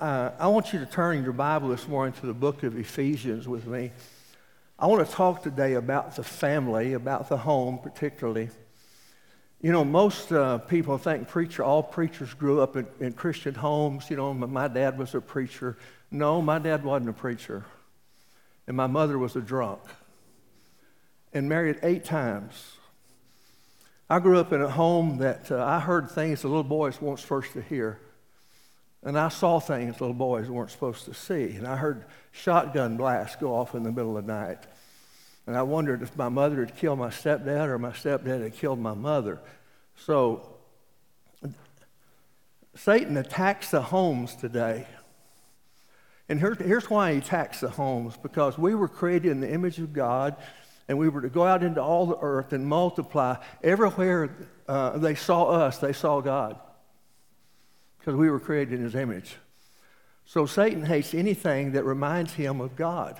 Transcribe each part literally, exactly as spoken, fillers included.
Uh, I want you to turn your Bible this morning to the book of Ephesians with me. I want to talk today about the family, about the home particularly. You know, most uh, people think preacher, all preachers grew up in, in Christian homes. You know, my dad was a preacher. No, my dad wasn't a preacher. And my mother was a drunk and married eight times. I grew up in a home that uh, I heard things the little boys weren't supposed to hear. And I saw things little boys weren't supposed to see. And I heard shotgun blasts go off in the middle of the night. And I wondered if my mother had killed my stepdad or my stepdad had killed my mother. So Satan attacks the homes today. And here, here's why he attacks the homes. Because we were created in the image of God, and we were to go out into all the earth and multiply. Everywhere uh, they saw us, they saw God. Because we were created in his image. So Satan hates anything that reminds him of God.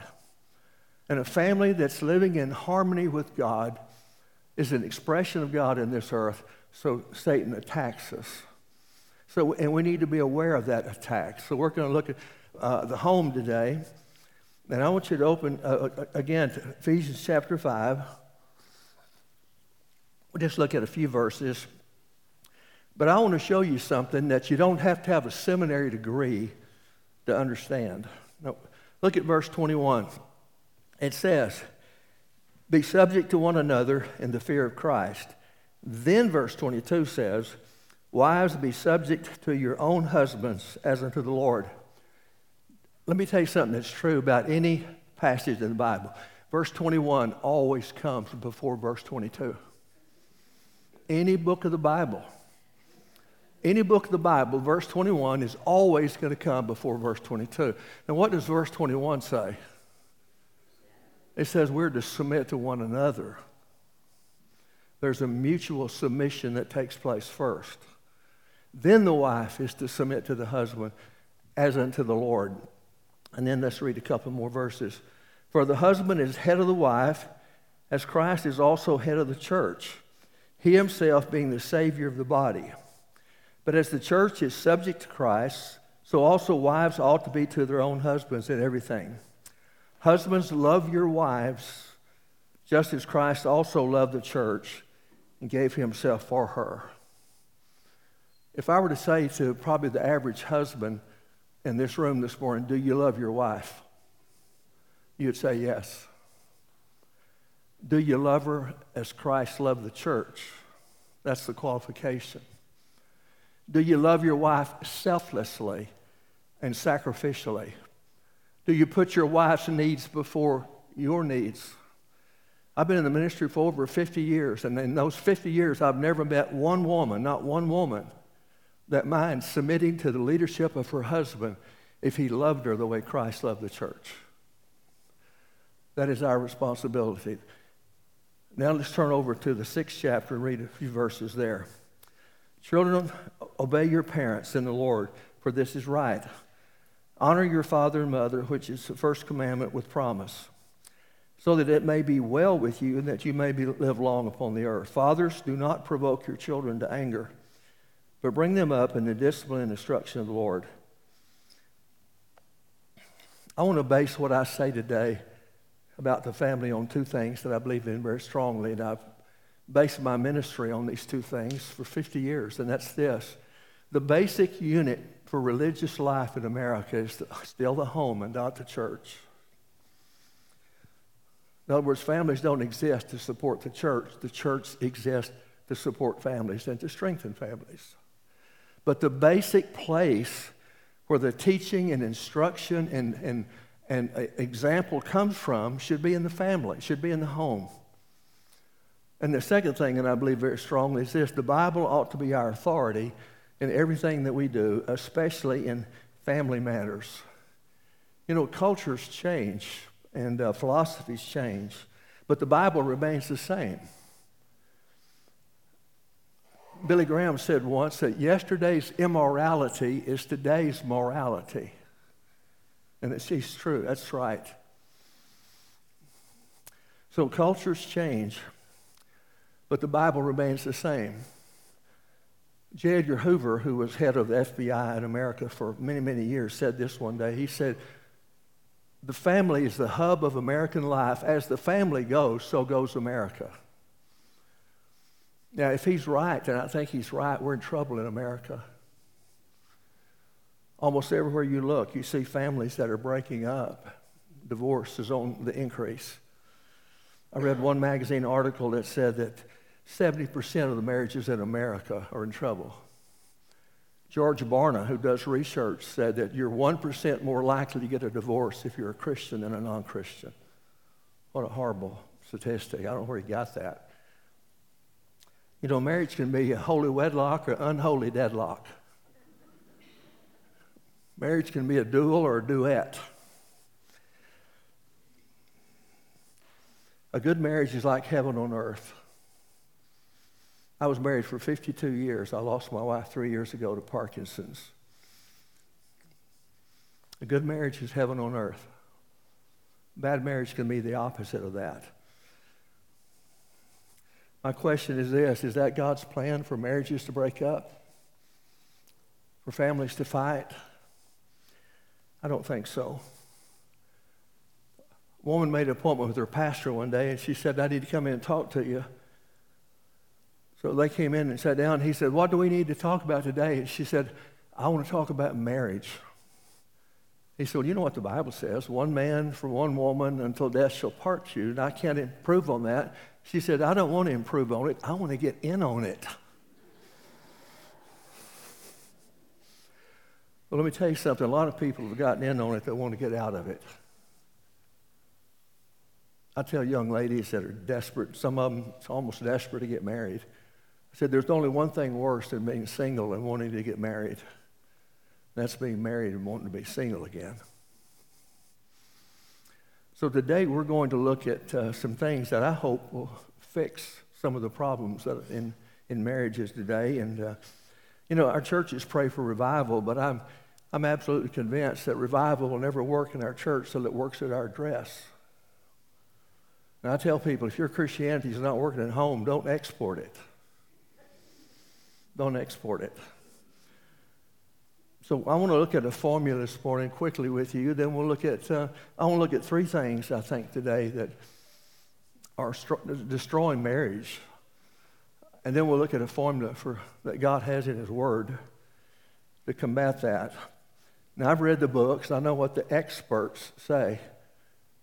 And a family that's living in harmony with God is an expression of God in this earth. So Satan attacks us. So, and we need to be aware of that attack. So we're going to look at uh, the home today. And I want you to open, uh, again, to Ephesians chapter five. We'll just look at a few verses. But I want to show you something that you don't have to have a seminary degree to understand. No. Look at verse twenty-one. It says, "Be subject to one another in the fear of Christ." Then verse twenty-two says, "Wives, be subject to your own husbands as unto the Lord." Let me tell you something that's true about any passage in the Bible. Verse twenty-one always comes before verse twenty-two. Any book of the Bible. Any book of the Bible, verse twenty-one is always going to come before verse twenty-two. Now, what does verse twenty-one say? It says we're to submit to one another. There's a mutual submission that takes place first. Then the wife is to submit to the husband as unto the Lord. And then let's read a couple more verses. "For the husband is head of the wife, as Christ is also head of the church, he himself being the Savior of the body. But as the church is subject to Christ, so also wives ought to be to their own husbands in everything. Husbands, love your wives, just as Christ also loved the church and gave himself for her." If I were to say to probably the average husband in this room this morning, "Do you love your wife?" you'd say yes. Do you love her as Christ loved the church? That's the qualification. Do you love your wife selflessly and sacrificially? Do you put your wife's needs before your needs? I've been in the ministry for over fifty years, and in those fifty years, I've never met one woman, not one woman, that minds submitting to the leadership of her husband if he loved her the way Christ loved the church. That is our responsibility. Now let's turn over to the sixth chapter and read a few verses there. "Children, obey your parents in the Lord, for this is right. Honor your father and mother, which is the first commandment with promise, so that it may be well with you and that you may be, live long upon the earth. Fathers, do not provoke your children to anger, but bring them up in the discipline and instruction of the Lord." I want to base what I say today about the family on two things that I believe in very strongly, and I've based my ministry on these two things for fifty years, and that's this. The basic unit for religious life in America is still the home and not the church. In other words, families don't exist to support the church. The church exists to support families and to strengthen families. But the basic place where the teaching and instruction and, and, and example comes from should be in the family, should be in the home. And the second thing, and I believe very strongly, is this. The Bible ought to be our authority in everything that we do, especially in family matters. You know, cultures change and uh, philosophies change, but the Bible remains the same. Billy Graham said once that yesterday's immorality is today's morality. And it's, it's true. That's right. So cultures change, but the Bible remains the same. J. Edgar Hoover, who was head of the F B I in America for many, many years, said this one day. He said, "The family is the hub of American life. As the family goes, so goes America." Now, if he's right, and I think he's right, we're in trouble in America. Almost everywhere you look, you see families that are breaking up. Divorce is on the increase. I read one magazine article that said that seventy percent of the marriages in America are in trouble. George Barna, who does research, said that you're one percent more likely to get a divorce if you're a Christian than a non-Christian. What a horrible statistic. I don't know where he got that. You know, marriage can be a holy wedlock or unholy deadlock. Marriage can be a duel or a duet. A good marriage is like heaven on earth. I was married for fifty-two years. I lost my wife three years ago to Parkinson's. A good marriage is heaven on earth. Bad marriage can be the opposite of that. My question is this, is that God's plan for marriages to break up? For families to fight? I don't think so. A woman made an appointment with her pastor one day, and she said, "I need to come in and talk to you." So they came in and sat down. He said, "What do we need to talk about today?" And she said, "I want to talk about marriage." He said, "Well, you know what the Bible says. One man for one woman until death shall part you. And I can't improve on that." She said, "I don't want to improve on it. I want to get in on it." Well, let me tell you something. A lot of people have gotten in on it that want to get out of it. I tell young ladies that are desperate, some of them almost desperate to get married, I said, there's only one thing worse than being single and wanting to get married. That's being married and wanting to be single again. So today we're going to look at uh, some things that I hope will fix some of the problems that are in, in marriages today. And, uh, you know, our churches pray for revival, but I'm, I'm absolutely convinced that revival will never work in our church till it works at our address. And I tell people, if your Christianity is not working at home, don't export it. Don't export it. So I want to look at a formula this morning quickly with you. Then we'll look at, uh, I want to look at three things, I think, today that are st- destroying marriage. And then we'll look at a formula for that God has in His Word to combat that. Now, I've read the books. I know what the experts say.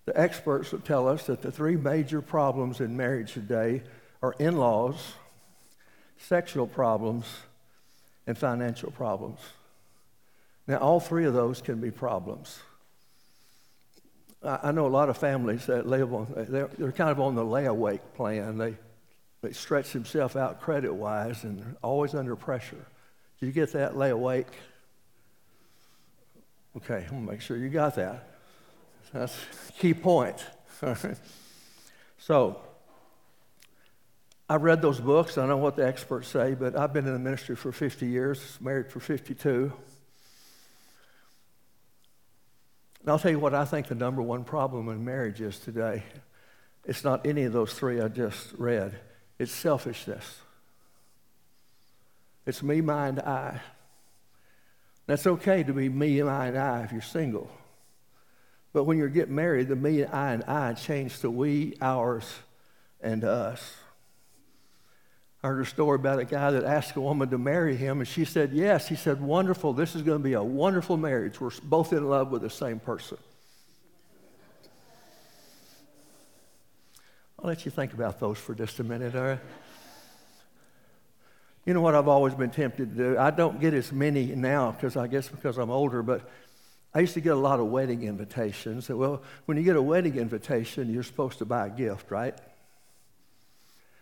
The experts would tell us that the three major problems in marriage today are in-laws, sexual problems, and financial problems. Now, all three of those can be problems. I know a lot of families that live on, they're kind of on the lay-awake plan. They they stretch themselves out credit-wise and they're always under pressure. Do you get that, lay-awake? Okay, I'm going to make sure you got that. That's a key point. So, I read those books. I know what the experts say, but I've been in the ministry for fifty years, married for fifty-two. And I'll tell you what I think the number one problem in marriage is today. It's not any of those three I just read. It's selfishness. It's me, mine, I. That's okay to be me, mine, I if you're single. But when you get married, the me, I, and I change to we, ours, and us. I heard a story about a guy that asked a woman to marry him, and she said yes. He said, "Wonderful, this is going to be a wonderful marriage. We're both in love with the same person." I'll let you think about those for just a minute, all right? You know what I've always been tempted to do? I don't get as many now, because I guess because I'm older, but I used to get a lot of wedding invitations. And, well, when you get a wedding invitation, you're supposed to buy a gift, right?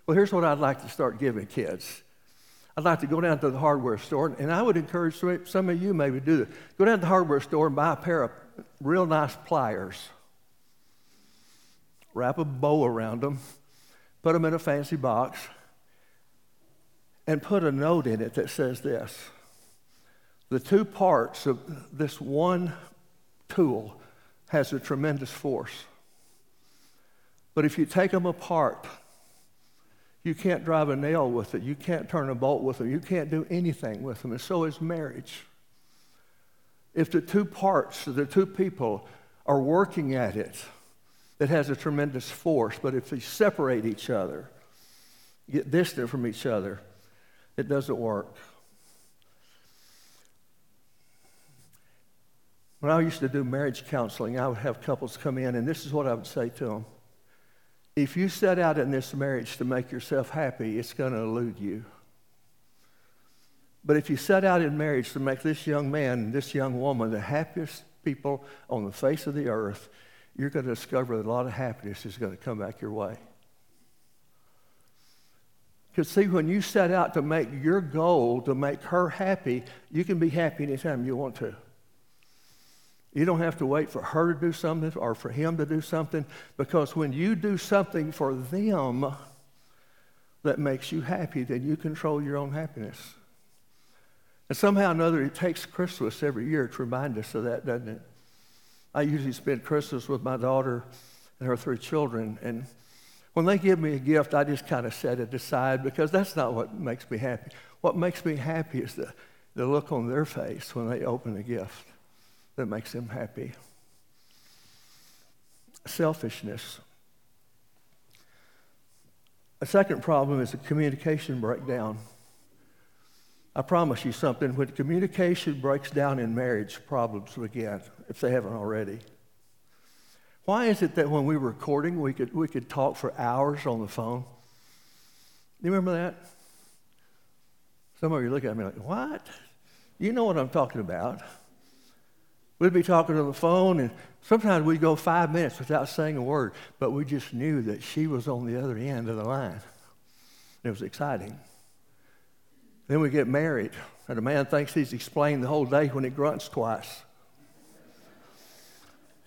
Well, here's what I'd like to start giving kids. I'd like to go down to the hardware store, and I would encourage some of you maybe to do this. Go down to the hardware store and buy a pair of real nice pliers. Wrap a bow around them, put them in a fancy box, and put a note in it that says this: the two parts of this one tool has a tremendous force. But if you take them apart, You can't drive a nail with it. You can't turn a bolt with it. You can't do anything with them. And so is marriage. If the two parts, the two people are working at it, it has a tremendous force. But if they separate each other, get distant from each other, it doesn't work. When I used to do marriage counseling, I would have couples come in, and this is what I would say to them. If you set out in this marriage to make yourself happy, it's going to elude you. But if you set out in marriage to make this young man and this young woman the happiest people on the face of the earth, you're going to discover that a lot of happiness is going to come back your way. Because see, when you set out to make your goal to make her happy, you can be happy anytime you want to. You don't have to wait for her to do something or for him to do something, because when you do something for them that makes you happy, then you control your own happiness. And somehow or another, it takes Christmas every year to remind us of that, doesn't it? I usually spend Christmas with my daughter and her three children, and when they give me a gift, I just kind of set it aside, because that's not what makes me happy. What makes me happy is the, the look on their face when they open a gift that makes them happy. Selfishness. A second problem is a communication breakdown. I promise you something, when communication breaks down in marriage, problems begin, if they haven't already. Why is it that when we were recording, we could, we could talk for hours on the phone? Do you remember that? Some of you look at me like, what? You know what I'm talking about. We'd be talking on the phone, and sometimes we'd go five minutes without saying a word, but we just knew that she was on the other end of the line. It was exciting. Then we get married, and a man thinks he's explained the whole day when he grunts twice.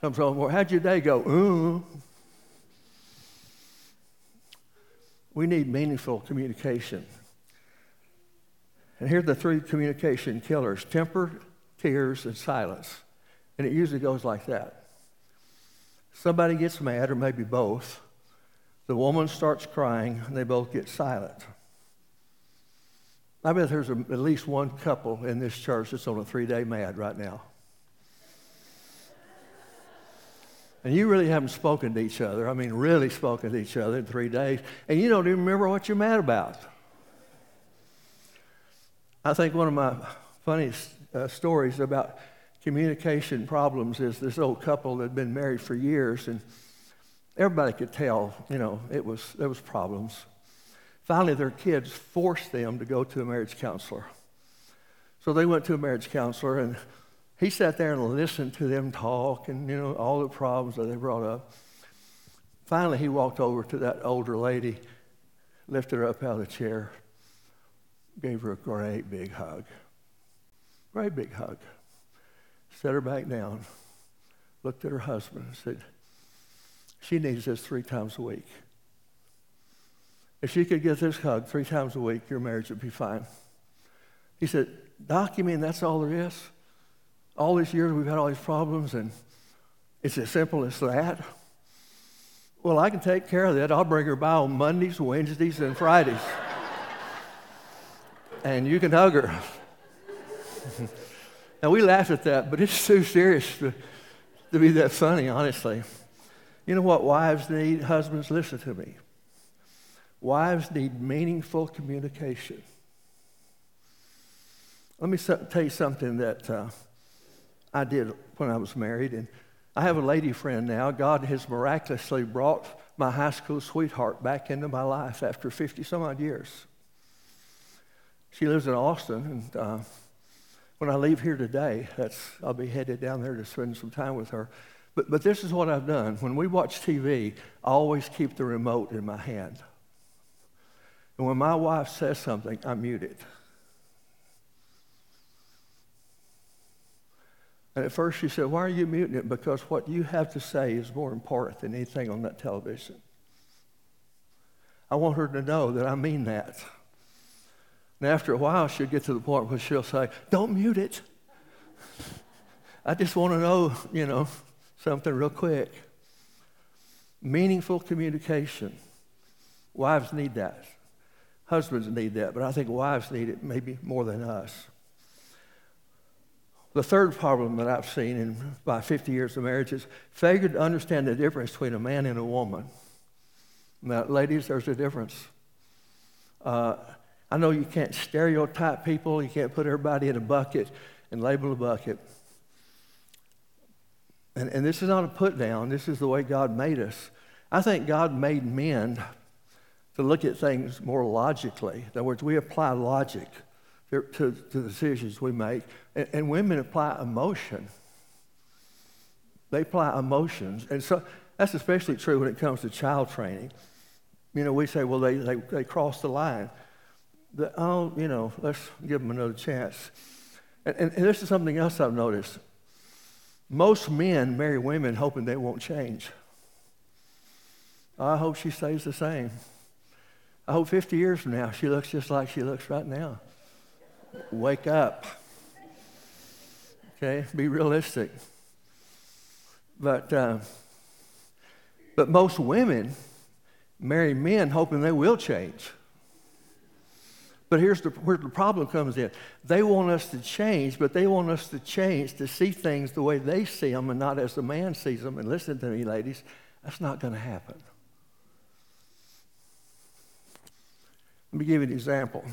Comes home, well, how'd your day go? Ooh. We need meaningful communication. And here are the three communication killers: temper, tears, and silence. And it usually goes like that. Somebody gets mad, or maybe both. The woman starts crying, and they both get silent. I bet there's a, at least one couple in this church that's on a three-day mad right now. And you really haven't spoken to each other. I mean, really spoken to each other in three days. And you don't even remember what you're mad about. I think one of my funniest uh, stories about communication problems is this old couple that had been married for years, and everybody could tell, you know, it was there was problems. Finally, their kids forced them to go to a marriage counselor. So they went to a marriage counselor, and he sat there and listened to them talk and, you know, all the problems that they brought up. Finally, he walked over to that older lady, lifted her up out of the chair, gave her a great big hug. Great big hug. Set her back down, looked at her husband and said, she needs this three times a week. If she could get this hug three times a week, your marriage would be fine. He said, Doc, you mean that's all there is? All these years we've had all these problems, and it's as simple as that? Well, I can take care of that. I'll bring her by on Mondays, Wednesdays, and Fridays. And you can hug her. Now, we laugh at that, but it's too serious to, to be that funny, honestly. You know what wives need? Husbands, listen to me. Wives need meaningful communication. Let me tell you something that uh, I did when I was married, and I have a lady friend now. God has miraculously brought my high school sweetheart back into my life after fifty some odd years. She lives in Austin, and uh, when I leave here today, that's I'll be headed down there to spend some time with her. But but this is what I've done. When we watch T V, I always keep the remote in my hand. And when my wife says something, I mute it. And at first she said, why are you muting it? Because what you have to say is more important than anything on that television. I want her to know that I mean that. And after a while, she'll get to the point where she'll say, don't mute it. I just want to know, you know, something real quick. Meaningful communication. Wives need that. Husbands need that, but I think wives need it maybe more than us. The third problem that I've seen in my fifty years of marriage is failure to understand the difference between a man and a woman. Now, ladies, there's a difference. Uh, I know you can't stereotype people. You can't put everybody in a bucket and label a bucket. And, and this is not a put-down. This is the way God made us. I think God made men to look at things more logically. In other words, we apply logic to, to the decisions we make. And, and women apply emotion. They apply emotions. And so that's especially true when it comes to child training. You know, we say, well, they, they, they crossed the line. The, oh, you know, let's give them another chance. And, and, and this is something else I've noticed. Most men marry women hoping they won't change. I hope she stays the same. I hope fifty years from now she looks just like she looks right now. Wake up. Okay, be realistic. But uh, but most women marry men hoping they will change. But here's the, where the problem comes in. They want us to change, but they want us to change to see things the way they see them and not as the man sees them. And listen to me, ladies, that's not going to happen. Let me give you an example.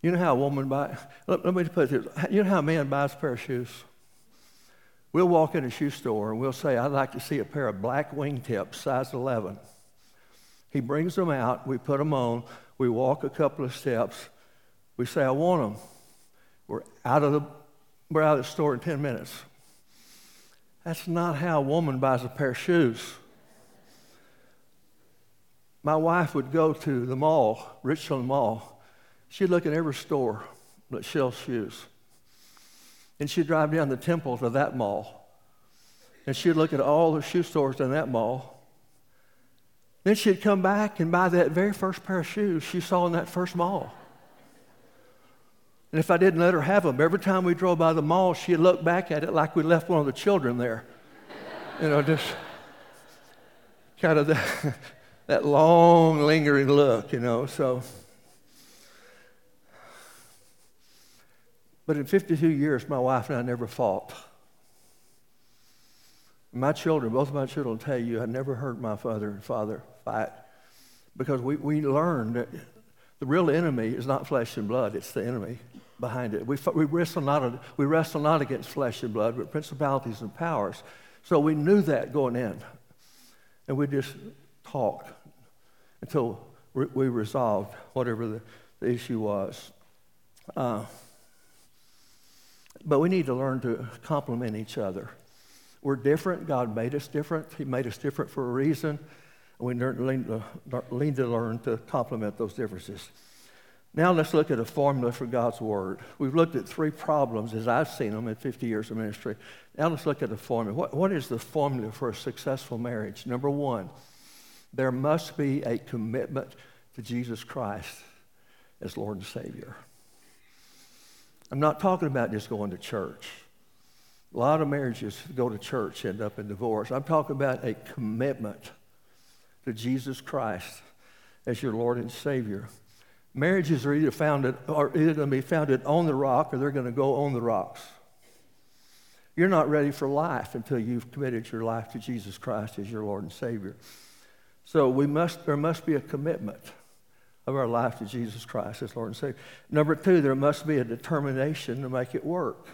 You know how a woman buys, let, let me put it this, you know how a man buys a pair of shoes? We'll walk in a shoe store and we'll say, I'd like to see a pair of black wingtips, size eleven. He brings them out, we put them on, we walk a couple of steps. We say, I want them. We're out of the, we're out of the store in ten minutes. That's not how a woman buys a pair of shoes. My wife would go to the mall, Richland Mall. She'd look at every store that sells shoes. And she'd drive down the temple to that mall. And she'd look at all the shoe stores in that mall. Then she'd come back and buy that very first pair of shoes she saw in that first mall. And if I didn't let her have them, every time we drove by the mall, she'd look back at it like we left one of the children there. You know, just kind of the, that long, lingering look, you know. So, but in fifty-two years, my wife and I never fought. My children, both of my children will tell you, I never heard my father and father fight, because we, we learned that the real enemy is not flesh and blood, it's the enemy behind it. We, we, wrestle not, we wrestle not against flesh and blood, but principalities and powers. So we knew that going in, and we just talked until re- we resolved whatever the, the issue was. Uh, but we need to learn to complement each other. We're different. God made us different. He made us different for a reason. We need to learn to complement those differences. Now let's look at a formula for God's Word. We've looked at three problems as I've seen them in fifty years of ministry. Now let's look at a formula. What, what is the formula for a successful marriage? Number one, there must be a commitment to Jesus Christ as Lord and Savior. I'm not talking about just going to church. A lot of marriages go to church, end up in divorce. I'm talking about a commitment to Jesus Christ as your Lord and Savior. Marriages are either founded, are either going to be founded on the rock, or they're going to go on the rocks. You're not ready for life until you've committed your life to Jesus Christ as your Lord and Savior. So we must, there must be a commitment of our life to Jesus Christ as Lord and Savior. Number two, there must be a determination to make it work.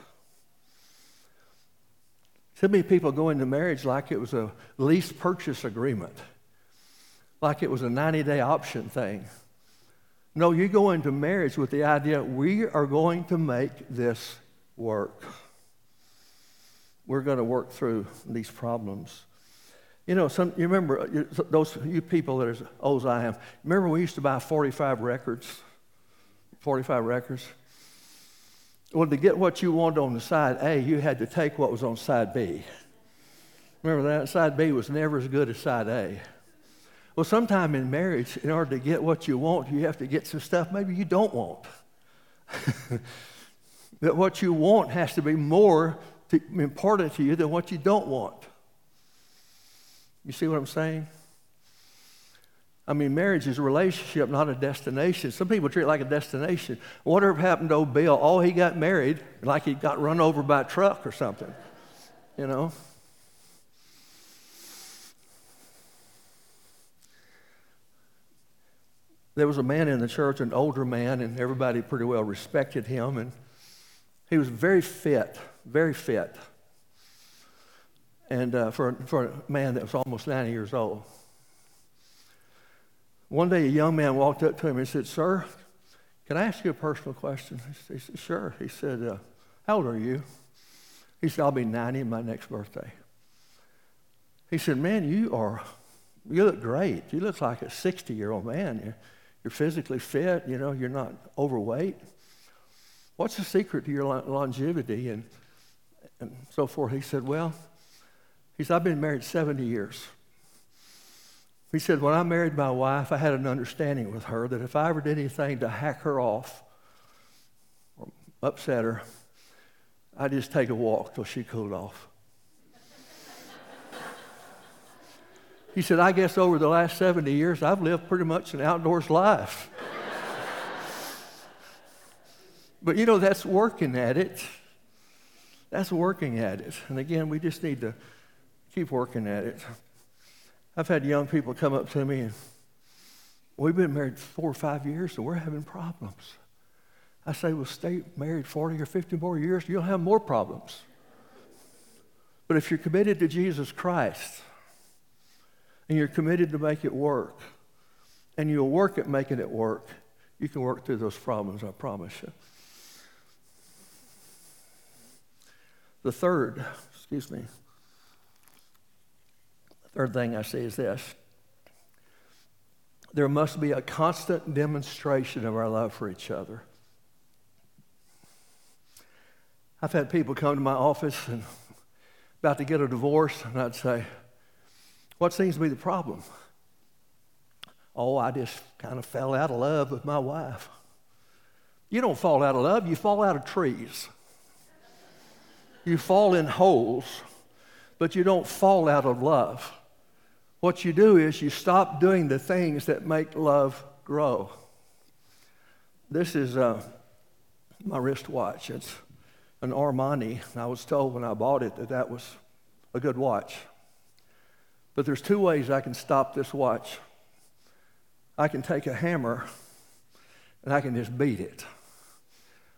So many people go into marriage like it was a lease purchase agreement, like it was a ninety-day option thing. No, you go into marriage with the idea, we are going to make this work. We're going to work through these problems. You know, some, you remember, those you people that are as old as I am, remember we used to buy forty-five records, forty-five records? Well, to get what you wanted on the side A, you had to take what was on side B. Remember that? Side B was never as good as side A. Well, sometime in marriage, in order to get what you want, you have to get some stuff maybe you don't want. That what you want has to be more to, important to you than what you don't want. You see what I'm saying? I mean, marriage is a relationship, not a destination. Some people treat it like a destination. Whatever happened to old Bill? Oh, he got married like he got run over by a truck or something, you know. There was a man in the church, an older man, and everybody pretty well respected him. And he was very fit, very fit. And uh, for, for a man that was almost ninety years old. One day a young man walked up to him and said, "Sir, can I ask you a personal question?" He said, "Sure." He said, uh, "How old are you?" He said, "I'll be ninety on my next birthday." He said, "Man, you are, you look great. You look like a sixty-year-old man. You're, you're physically fit. You know, you're not overweight. What's the secret to your longevity?" And, and so forth. He said, "Well," he said, "I've been married seventy years." He said, "When I married my wife, I had an understanding with her that if I ever did anything to hack her off or upset her, I'd just take a walk till she cooled off." He said, "I guess over the last seventy years, I've lived pretty much an outdoors life." But you know, that's working at it. That's working at it. And again, we just need to keep working at it. I've had young people come up to me and, "We've been married four or five years and we're having problems." I say, "Well, stay married forty or fifty more years, you'll have more problems." But if you're committed to Jesus Christ and you're committed to make it work and you'll work at making it work, you can work through those problems, I promise you. The third, excuse me, Third thing I see is this. There must be a constant demonstration of our love for each other. I've had people come to my office and about to get a divorce, and I'd say, "What seems to be the problem?" "Oh, I just kind of fell out of love with my wife." You don't fall out of love, you fall out of trees. You fall in holes, but you don't fall out of love. What you do is you stop doing the things that make love grow. This is uh, my wristwatch. It's an Armani. And I was told when I bought it that that was a good watch. But there's two ways I can stop this watch. I can take a hammer and I can just beat it.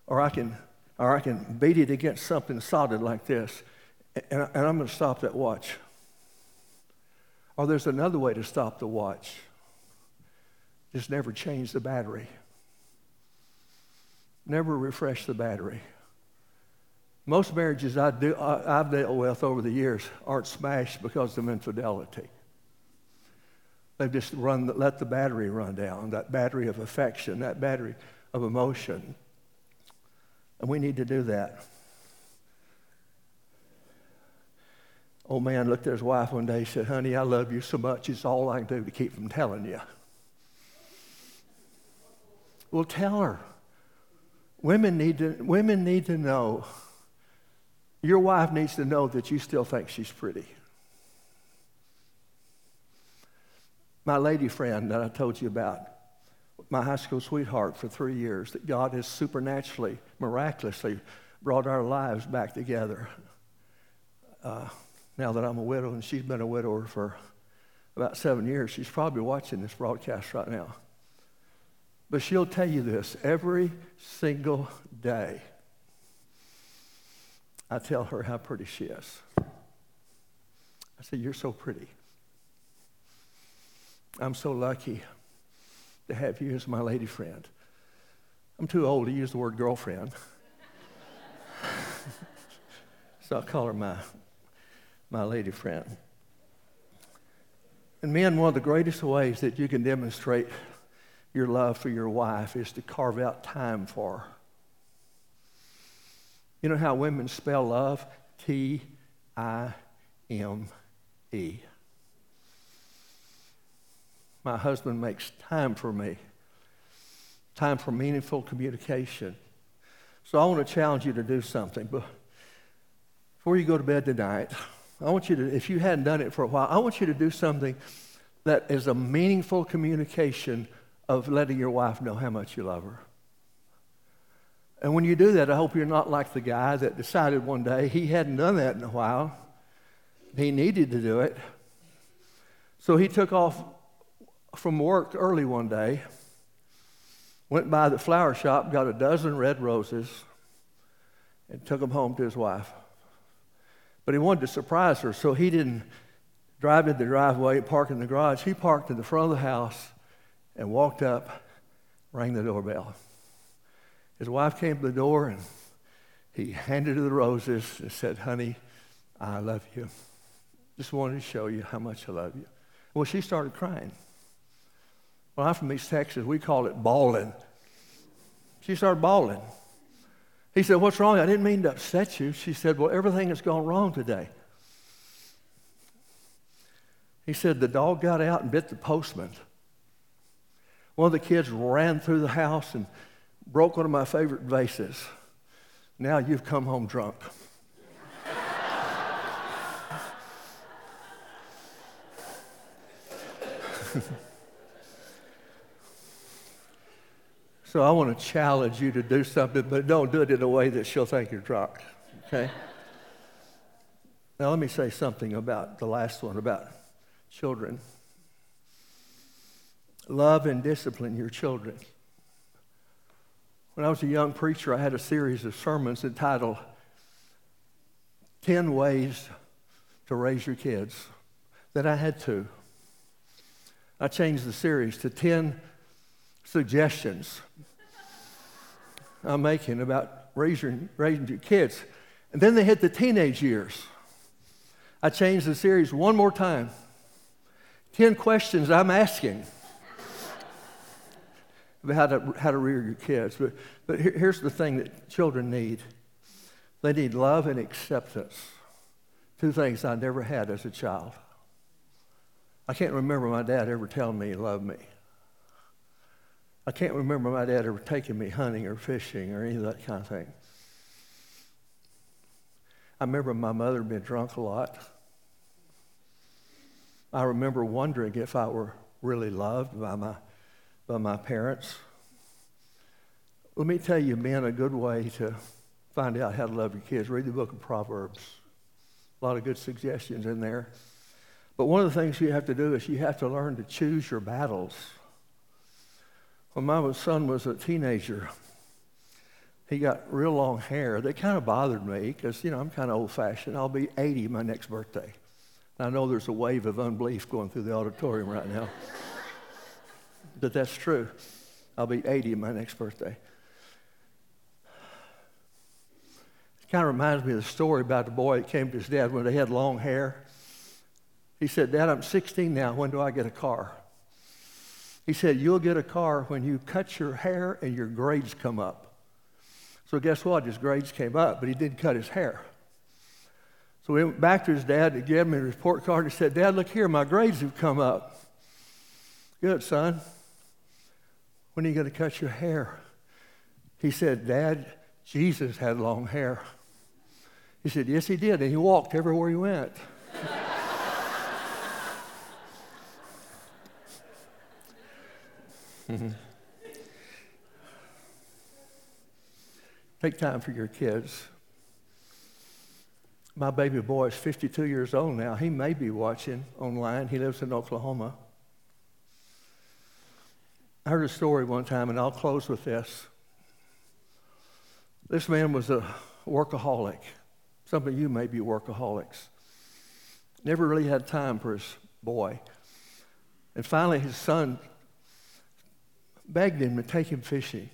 Or I can, or I can beat it against something solid like this. And I'm going to stop that watch. Or there's another way to stop the watch. Just never change the battery. Never refresh the battery. Most marriages I do, I've dealt with over the years aren't smashed because of infidelity. They've just run, let the battery run down, that battery of affection, that battery of emotion. And we need to do that. Old man looked at his wife one day and said, "Honey, I love you so much, it's all I can do to keep from telling you." Well, tell her. Women need to, women need to know. Your wife needs to know that you still think she's pretty. My lady friend that I told you about, my high school sweetheart for three years, that God has supernaturally, miraculously brought our lives back together. Uh, Now that I'm a widow, and she's been a widower for about seven years, she's probably watching this broadcast right now. But she'll tell you this every single day. I tell her how pretty she is. I say, "You're so pretty. I'm so lucky to have you as my lady friend." I'm too old to use the word girlfriend. So I call her my... my lady friend. And men, one of the greatest ways that you can demonstrate your love for your wife is to carve out time for her. You know how women spell love? T I M E. My husband makes time for me. Time for meaningful communication. So I want to challenge you to do something. But before you go to bed tonight, I want you to, if you hadn't done it for a while, I want you to do something that is a meaningful communication of letting your wife know how much you love her. And when you do that, I hope you're not like the guy that decided one day he hadn't done that in a while. He needed to do it. So he took off from work early one day, went by the flower shop, got a dozen red roses, and took them home to his wife. But he wanted to surprise her, so he didn't drive in the driveway, park in the garage. He parked in the front of the house and walked up, rang the doorbell. His wife came to the door, and he handed her the roses and said, "Honey, I love you. Just wanted to show you how much I love you." Well, she started crying. Well, I'm from East Texas. We call it bawling. She started bawling. He said, "What's wrong? I didn't mean to upset you." She said, "Well, everything has gone wrong today." He said, "The dog got out and bit the postman. One of the kids ran through the house and broke one of my favorite vases. Now you've come home drunk." So I want to challenge you to do something, but don't do it in a way that she'll think you're drunk, okay? Now let me say something about the last one, about children. Love and discipline your children. When I was a young preacher, I had a series of sermons entitled ten Ways to Raise Your Kids that I had to. I changed the series to ten suggestions I'm making about raising, raising your kids. And then they hit the teenage years. I changed the series one more time. ten questions I'm asking about how to, how to rear your kids. But, but here, here's the thing that children need. They need love and acceptance. Two things I never had as a child. I can't remember my dad ever telling me he loved me. I can't remember my dad ever taking me hunting or fishing or any of that kind of thing. I remember my mother being drunk a lot. I remember wondering if I were really loved by my by my parents. Let me tell you, man, a good way to find out how to love your kids, read the book of Proverbs. A lot of good suggestions in there. But one of the things you have to do is you have to learn to choose your battles. When my son was a teenager, he got real long hair. That kind of bothered me because, you know, I'm kind of old-fashioned. I'll be eighty my next birthday. And I know there's a wave of unbelief going through the auditorium right now. But that's true. I'll be eighty my next birthday. It kind of reminds me of the story about the boy that came to his dad when they had long hair. He said, "Dad, I'm sixteen now. When do I get a car?" He said, "You'll get a car when you cut your hair and your grades come up." So guess what? His grades came up, but he didn't cut his hair. So he went back to his dad and gave him a report card and said, "Dad, look here, my grades have come up." "Good, son. When are you going to cut your hair?" He said, "Dad, Jesus had long hair." He said, "Yes, he did, and he walked everywhere he went." Mm-hmm. Take time for your kids. My baby boy is fifty-two years old now. He may be watching online. He lives in Oklahoma. I heard a story one time, and I'll close with this. This man was a workaholic. Some of you may be workaholics. Never really had time for his boy. And finally, his son begged him to take him fishing.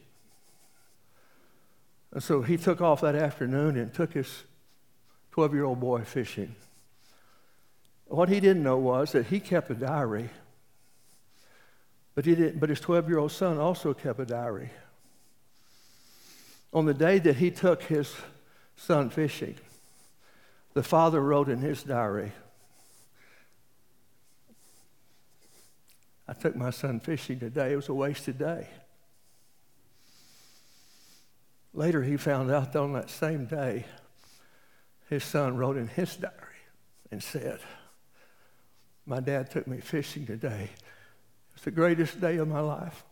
And so he took off that afternoon and took his twelve-year-old boy fishing. What he didn't know was that he kept a diary, but he didn't, but his twelve-year-old son also kept a diary. On the day that he took his son fishing, the father wrote in his diary, "I took my son fishing today. It was a wasted day." Later, he found out that on that same day, his son wrote in his diary and said, My dad took me fishing today. It's the greatest day of my life.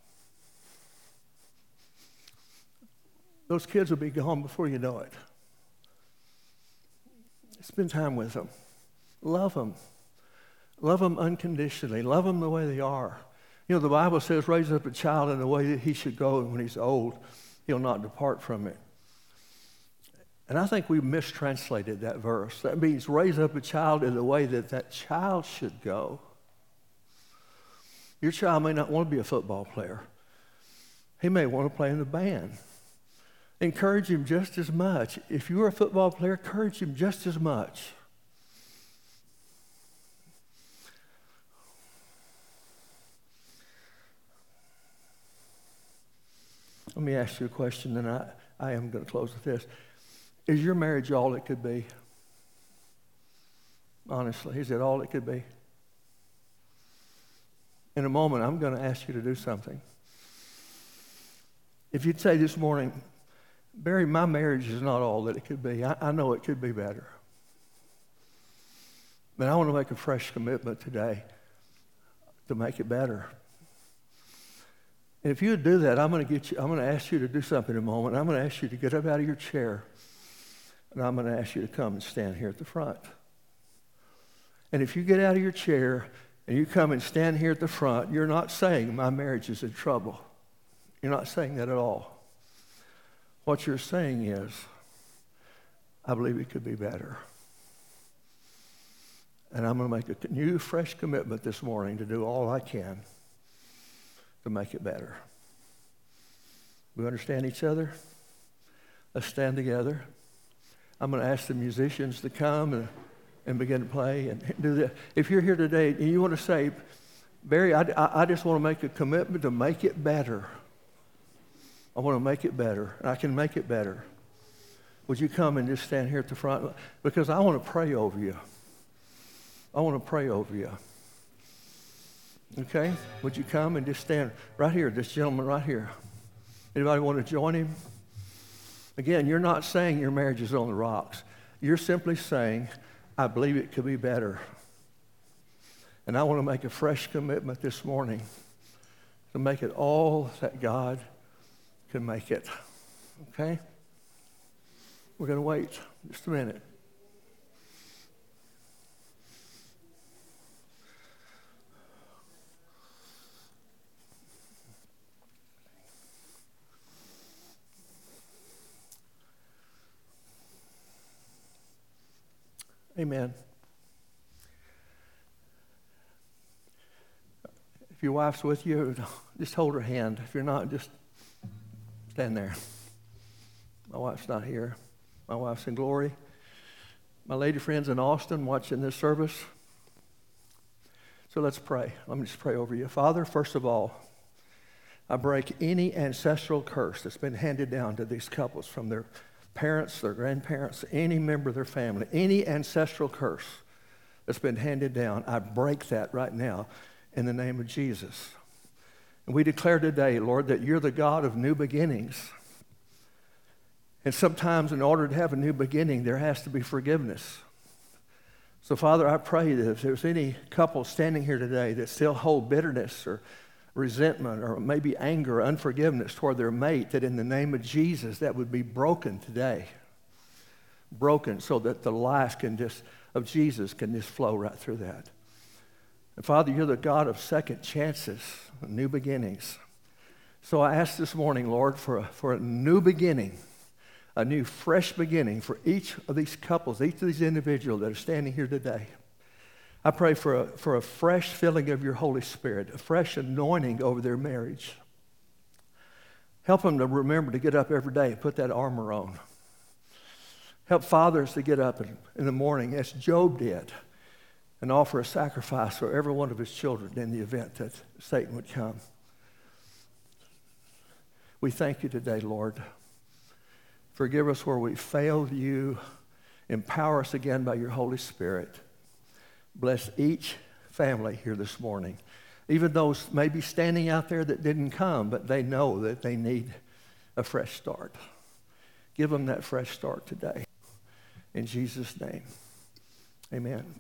Those kids will be gone before you know it. Spend time with them. Love them. Love them unconditionally. Love them the way they are. You know, the Bible says, raise up a child in the way that he should go, and when he's old, he'll not depart from it. And I think we mistranslated that verse. That means raise up a child in the way that that child should go. Your child may not want to be a football player. He may want to play in the band. Encourage him just as much. If you're a football player, encourage him just as much. Let me ask you a question, and I, I am going to close with this. Is your marriage all it could be? Honestly, is it all it could be? In a moment, I'm going to ask you to do something. If you'd say this morning, Barry, my marriage is not all that it could be. I, I know it could be better. But I want to make a fresh commitment today to make it better. And if you would do that, I'm going to get you, I'm going to ask you to do something in a moment. I'm going to ask you to get up out of your chair. And I'm going to ask you to come and stand here at the front. And if you get out of your chair and you come and stand here at the front, you're not saying my marriage is in trouble. You're not saying that at all. What you're saying is, I believe it could be better. And I'm going to make a new, fresh commitment this morning to do all I can to make it better. We understand each other? Let's stand together. I'm going to ask the musicians to come and, and begin to play and do that. If you're here today and you want to say, Barry, I, I, I just want to make a commitment to make it better. I want to make it better, and I can make it better. Would you come and just stand here at the front? Because I want to pray over you. I want to pray over you. Okay? Would you come and just stand right here, this gentleman right here? Anybody want to join him? Again, you're not saying your marriage is on the rocks. You're simply saying, I believe it could be better. And I want to make a fresh commitment this morning to make it all that God can make it. Okay? We're going to wait just a minute. Amen. If your wife's with you, just hold her hand. If you're not, just stand there. My wife's not here. My wife's in glory. My lady friends in Austin watching this service. So let's pray. Let me just pray over you. Father, first of all, I break any ancestral curse that's been handed down to these couples from their parents, their grandparents, any member of their family, any ancestral curse that's been handed down, I break that right now in the name of Jesus. And we declare today, Lord, that you're the God of new beginnings. And sometimes in order to have a new beginning, there has to be forgiveness. So, Father, I pray that if there's any couple standing here today that still hold bitterness or resentment or maybe anger, unforgiveness toward their mate, that in the name of Jesus, that would be broken today. Broken so that the life can just, of Jesus can just flow right through that. And Father, you're the God of second chances, new beginnings. So I ask this morning, Lord, for a, for a new beginning, a new fresh beginning for each of these couples, each of these individuals that are standing here today. I pray for a, for a fresh filling of your Holy Spirit, a fresh anointing over their marriage. Help them to remember to get up every day and put that armor on. Help fathers to get up in, in the morning, as Job did, and offer a sacrifice for every one of his children in the event that Satan would come. We thank you today, Lord. Forgive us where we failed you. Empower us again by your Holy Spirit. Bless each family here this morning, even those maybe standing out there that didn't come, but they know that they need a fresh start. Give them that fresh start today. In Jesus' name, amen.